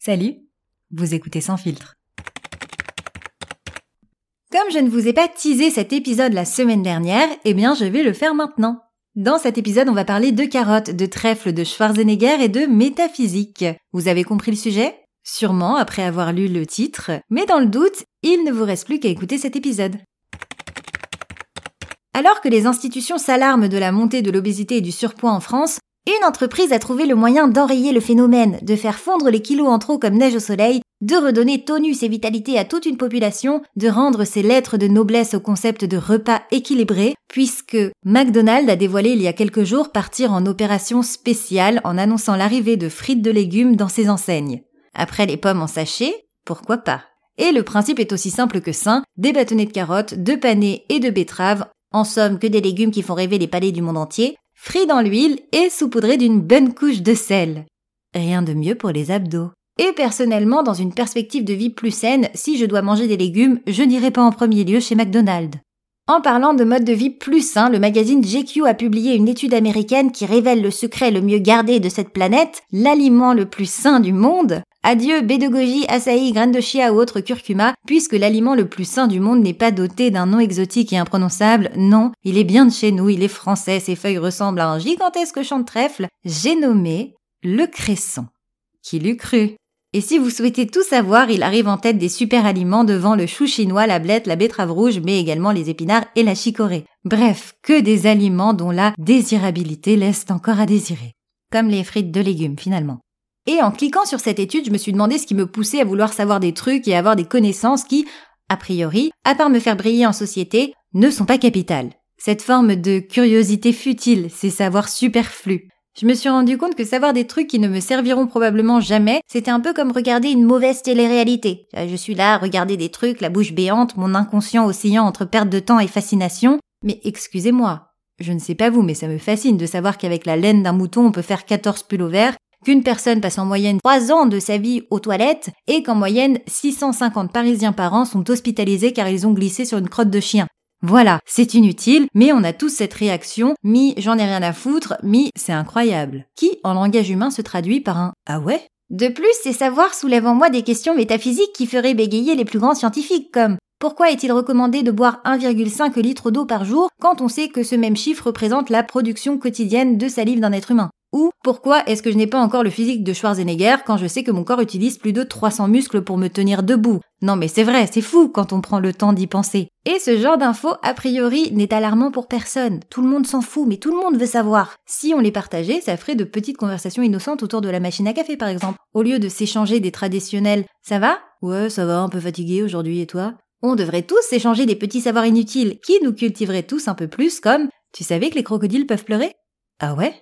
Salut, vous écoutez Sans Filtre. Comme je ne vous ai pas teasé cet épisode la semaine dernière, eh bien je vais le faire maintenant. Dans cet épisode, on va parler de carottes, de trèfle, de Schwarzenegger et de métaphysique. Vous avez compris le sujet ? Sûrement après avoir lu le titre, mais dans le doute, il ne vous reste plus qu'à écouter cet épisode. Alors que les institutions s'alarment de la montée de l'obésité et du surpoids en France, une entreprise a trouvé le moyen d'enrayer le phénomène, de faire fondre les kilos en trop comme neige au soleil, de redonner tonus et vitalité à toute une population, de rendre ses lettres de noblesse au concept de repas équilibré, puisque McDonald's a dévoilé il y a quelques jours partir en opération spéciale en annonçant l'arrivée de frites de légumes dans ses enseignes. Après les pommes en sachet, pourquoi pas ? Et le principe est aussi simple que sain, des bâtonnets de carottes, de panais et de betteraves, en somme, que des légumes qui font rêver les palais du monde entier, frits dans l'huile et saupoudrés d'une bonne couche de sel. Rien de mieux pour les abdos. Et personnellement, dans une perspective de vie plus saine, si je dois manger des légumes, je n'irai pas en premier lieu chez McDonald's. En parlant de mode de vie plus sain, le magazine GQ a publié une étude américaine qui révèle le secret le mieux gardé de cette planète, l'aliment le plus sain du monde. Adieu baie de goji, açaï, graines de chia ou autres curcuma, puisque l'aliment le plus sain du monde n'est pas doté d'un nom exotique et imprononçable, non, il est bien de chez nous, il est français, ses feuilles ressemblent à un gigantesque champ de trèfle, j'ai nommé le cresson. Qui l'eût cru ? Et si vous souhaitez tout savoir, il arrive en tête des super aliments devant le chou chinois, la blette, la betterave rouge, mais également les épinards et la chicorée. Bref, que des aliments dont la désirabilité laisse encore à désirer. Comme les frites de légumes finalement. Et en cliquant sur cette étude, je me suis demandé ce qui me poussait à vouloir savoir des trucs et avoir des connaissances qui, a priori, à part me faire briller en société, ne sont pas capitales. Cette forme de curiosité futile, c'est savoir superflu. Je me suis rendu compte que savoir des trucs qui ne me serviront probablement jamais, c'était un peu comme regarder une mauvaise télé-réalité. Je suis là à regarder des trucs, la bouche béante, mon inconscient oscillant entre perte de temps et fascination. Mais excusez-moi, je ne sais pas vous, mais ça me fascine de savoir qu'avec la laine d'un mouton, on peut faire 14 pulls au vert, qu'une personne passe en moyenne 3 ans de sa vie aux toilettes et qu'en moyenne 650 Parisiens par an sont hospitalisés car ils ont glissé sur une crotte de chien. Voilà, c'est inutile, mais on a tous cette réaction, mi j'en ai rien à foutre, mi c'est incroyable, qui en langage humain se traduit par un ah ouais ? De plus, ces savoirs soulèvent en moi des questions métaphysiques qui feraient bégayer les plus grands scientifiques comme pourquoi est-il recommandé de boire 1,5 litre d'eau par jour quand on sait que ce même chiffre représente la production quotidienne de salive d'un être humain ? Ou pourquoi est-ce que je n'ai pas encore le physique de Schwarzenegger quand je sais que mon corps utilise plus de 300 muscles pour me tenir debout ? Non mais c'est vrai, c'est fou quand on prend le temps d'y penser. Et ce genre d'infos, a priori, n'est alarmant pour personne. Tout le monde s'en fout, mais tout le monde veut savoir. Si on les partageait, ça ferait de petites conversations innocentes autour de la machine à café par exemple. Au lieu de s'échanger des traditionnels « ça va ? Ouais, ça va, un peu fatigué aujourd'hui, et toi ?» On devrait tous s'échanger des petits savoirs inutiles qui nous cultiveraient tous un peu plus comme « tu savais que les crocodiles peuvent pleurer ? Ah ouais ?»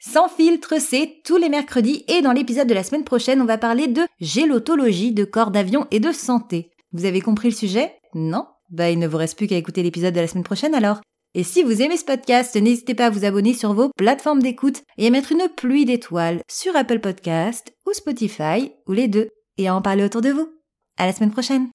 Sans filtre, c'est tous les mercredis et dans l'épisode de la semaine prochaine, on va parler de gélatologie, de corps d'avion et de santé. Vous avez compris le sujet ? Non ? Bah il ne vous reste plus qu'à écouter l'épisode de la semaine prochaine alors. Et si vous aimez ce podcast, n'hésitez pas à vous abonner sur vos plateformes d'écoute et à mettre une pluie d'étoiles sur Apple Podcast ou Spotify ou les deux et à en parler autour de vous. À la semaine prochaine !